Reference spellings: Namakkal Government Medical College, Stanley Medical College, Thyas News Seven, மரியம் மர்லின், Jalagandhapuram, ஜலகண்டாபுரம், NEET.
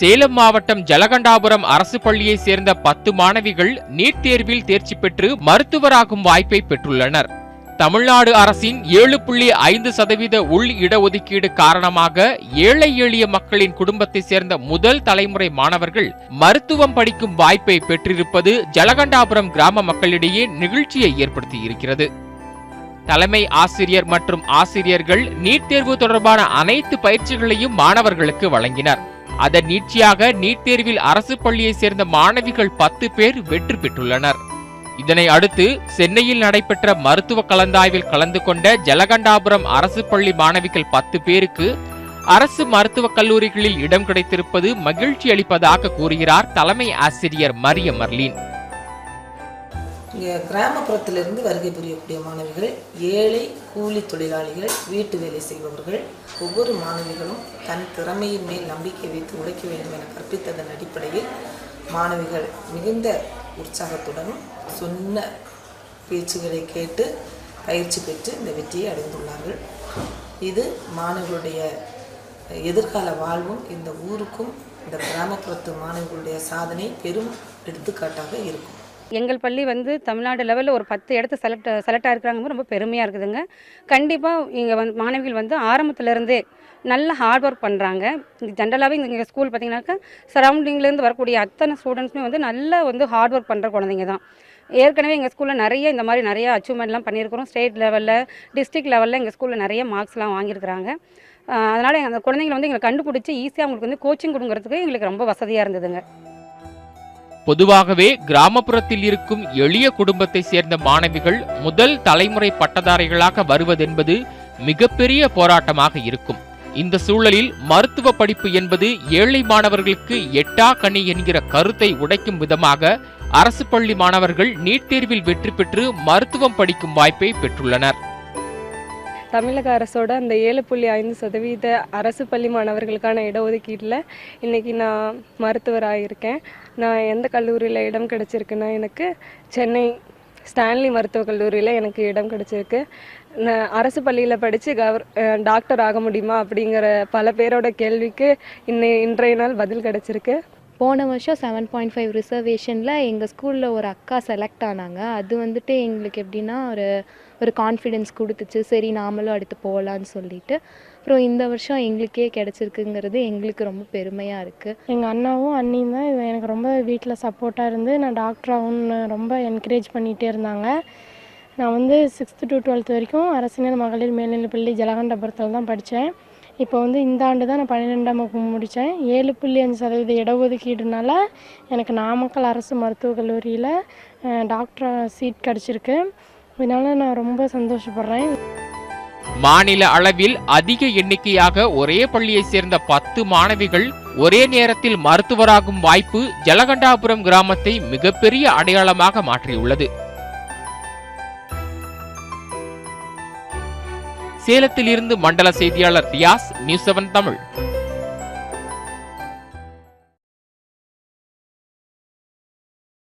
சேலம் மாவட்டம் ஜலகண்டாபுரம் அரசு பள்ளியை சேர்ந்த 10 மாணவிகள் நீட் தேர்வில் தேர்ச்சி பெற்று மருத்துவராகும் வாய்ப்பை பெற்றுள்ளனர். தமிழ்நாடு அரசின் 7.5% உள் இடஒதுக்கீடு காரணமாக ஏழை எளிய மக்களின் குடும்பத்தை சேர்ந்த முதல் தலைமுறை மாணவர்கள் மருத்துவம் படிக்கும் வாய்ப்பை பெற்றிருப்பது ஜலகண்டாபுரம் கிராம மக்களிடையே நெகிழ்ச்சியை ஏற்படுத்தியிருக்கிறது. தலைமை ஆசிரியர் மற்றும் ஆசிரியர்கள் நீட் தேர்வு தொடர்பான அனைத்து பயிற்சிகளையும் மாணவர்களுக்கு வழங்கினர். அதன் நீட்சியாக நீட் தேர்வில் அரசு பள்ளியை சேர்ந்த மாணவிகள் 10 பேர் வெற்றி பெற்றுள்ளனர். இதனை அடுத்து சென்னையில் நடைபெற்ற மருத்துவ கலந்தாய்வில் கலந்து கொண்ட ஜலகண்டாபுரம் அரசு பள்ளி மாணவிகள் 10 பேருக்கு அரசு மருத்துவக் கல்லூரிகளில் இடம் கிடைத்திருப்பது மகிழ்ச்சி அளிப்பதாக கூறுகிறார் தலைமை ஆசிரியர் மரியம் மர்லின். இங்கே கிராமப்புறத்திலிருந்து வருகை புரியக்கூடிய மாணவிகள் ஏழை கூலி தொழிலாளிகள், வீட்டு வேலை செய்பவர்கள். ஒவ்வொரு மாணவிகளும் தன் திறமையின் மேல் நம்பிக்கை வைத்து உழைக்க வேண்டும் என கற்பித்ததன் அடிப்படையில் மாணவிகள் மிகுந்த உற்சாகத்துடனும் சொன்ன பேச்சுகளை கேட்டு பயிற்சி பெற்று இந்த வெற்றியை அடைந்துள்ளார்கள். இது மாணவர்களுடைய எதிர்கால வாழ்வும் இந்த ஊருக்கும் இந்த கிராமப்புறத்து மாணவிகளுடைய சாதனை பெரும் எடுத்துக்காட்டாக இருக்கும். எங்கள் பள்ளி தமிழ்நாடு லெவலில் ஒரு 10 இடத்த செலக்ட் ஆகிருக்கிறாங்க. ரொம்ப பெருமையாக இருக்குதுங்க. கண்டிப்பாக இங்கே மாணவிகள் ஆரம்பத்துலேருந்தே நல்ல ஹார்ட் ஒர்க் பண்ணுறாங்க. ஜென்ரலாகவே இங்கே ஸ்கூல் பார்த்திங்கனாக்கா சரௌண்டிங்லேருந்து வரக்கூடிய அத்தனை ஸ்டூடெண்ட்ஸுமே நல்லா ஹார்ட் ஒர்க் பண்ணுற குழந்தைங்க தான். ஏற்கனவே எங்கள் ஸ்கூலில் நிறைய இந்த மாதிரி நிறைய அச்சீவ்மெண்ட்லாம் பண்ணியிருக்கிறோம். ஸ்டேட் லெவலில், டிஸ்ட்ரிக்ட் லெவலில் எங்கள் ஸ்கூலில் நிறைய மார்க்ஸ்லாம் வாங்கியிருக்கிறாங்க. அதனால் அந்த குழந்தைங்களை எங்களுக்கு கண்டுபிடிச்சி ஈஸியாக அவங்களுக்கு கோச்சிங் கொடுங்கிறதுக்கு எங்களுக்கு ரொம்ப வசதியாக இருந்ததுங்க. பொதுவாகவே கிராமப்புறத்தில் இருக்கும் எளிய குடும்பத்தை சேர்ந்த மாணவிகள் முதல் தலைமுறை பட்டதாரிகளாக வருவதென்பது மிகப்பெரிய போராட்டமாக இருக்கும். இந்த சூழலில் மருத்துவ படிப்பு என்பது ஏழை மாணவர்களுக்கு எட்டா கனி என்கிற கருத்தை உடைக்கும் விதமாக அரசு பள்ளி மாணவர்கள் நீட் தேர்வில் வெற்றி பெற்று மருத்துவம் படிக்கும் வாய்ப்பை பெற்றுள்ளனர். தமிழக அரசோட அந்த 7.5% அரசு பள்ளி மாணவர்களுக்கான இடஒதுக்கீட்டில் இன்றைக்கி நான் மருத்துவராக இருக்கேன். நான் எந்த கல்லூரியில் இடம் கிடச்சிருக்குன்னா எனக்கு சென்னை ஸ்டான்லி மருத்துவக் கல்லூரியில் எனக்கு இடம் கிடச்சிருக்கு. நான் அரசு பள்ளியில் படித்து டாக்டர் ஆக முடியுமா அப்படிங்கிற பல பேரோட கேள்விக்கு இன்றைய நாள் பதில் கிடச்சிருக்கு. போன வருஷம் 7.5 ரிசர்வேஷனில் எங்கள் ஸ்கூலில் ஒரு அக்கா செலக்ட் ஆனாங்க. அது எங்களுக்கு எப்படின்னா ஒரு கான்ஃபிடென்ஸ் கொடுத்துச்சு. சரி நாமளும் அடுத்து போகலான்னு சொல்லிட்டு அப்புறம் இந்த வருஷம் எங்களுக்கே கிடச்சிருக்குங்கிறது எங்களுக்கு ரொம்ப பெருமையாக இருக்குது. எங்கள் அண்ணாவும் அண்ணியும் தான் இது எனக்கு ரொம்ப வீட்டில் சப்போர்ட்டாக இருந்து நான் டாக்டராகும்னு ரொம்ப என்கரேஜ் பண்ணிகிட்டே இருந்தாங்க. நான் 6th to 12th வரைக்கும் அரசினர் மகளிர் மேல்நிலைப்பள்ளி ஜலகண்டபுரத்தில் தான் படித்தேன். இப்போ இந்த ஆண்டு தான் நான் 12ஆம் வகுப்பு முடித்தேன். 7.5% இடஒதுக்கீடுனால எனக்கு நாமக்கல் அரசு மருத்துவக் கல்லூரியில் டாக்டர் சீட் கிடச்சிருக்கு. இதனால நான் ரொம்ப சந்தோஷப்படுறேன். மாநில அளவில் அதிக எண்ணிக்கையாக ஒரே பள்ளியை சேர்ந்த 10 மாணவிகள் ஒரே நேரத்தில் மருத்துவராகும் வாய்ப்பு ஜலகண்டாபுரம் கிராமத்தை மிகப்பெரிய அடையாளமாக மாற்றியுள்ளது. சேலத்திலிருந்து மண்டல செய்தியாளர் தியாஸ், நியூஸ் 7 தமிழ்.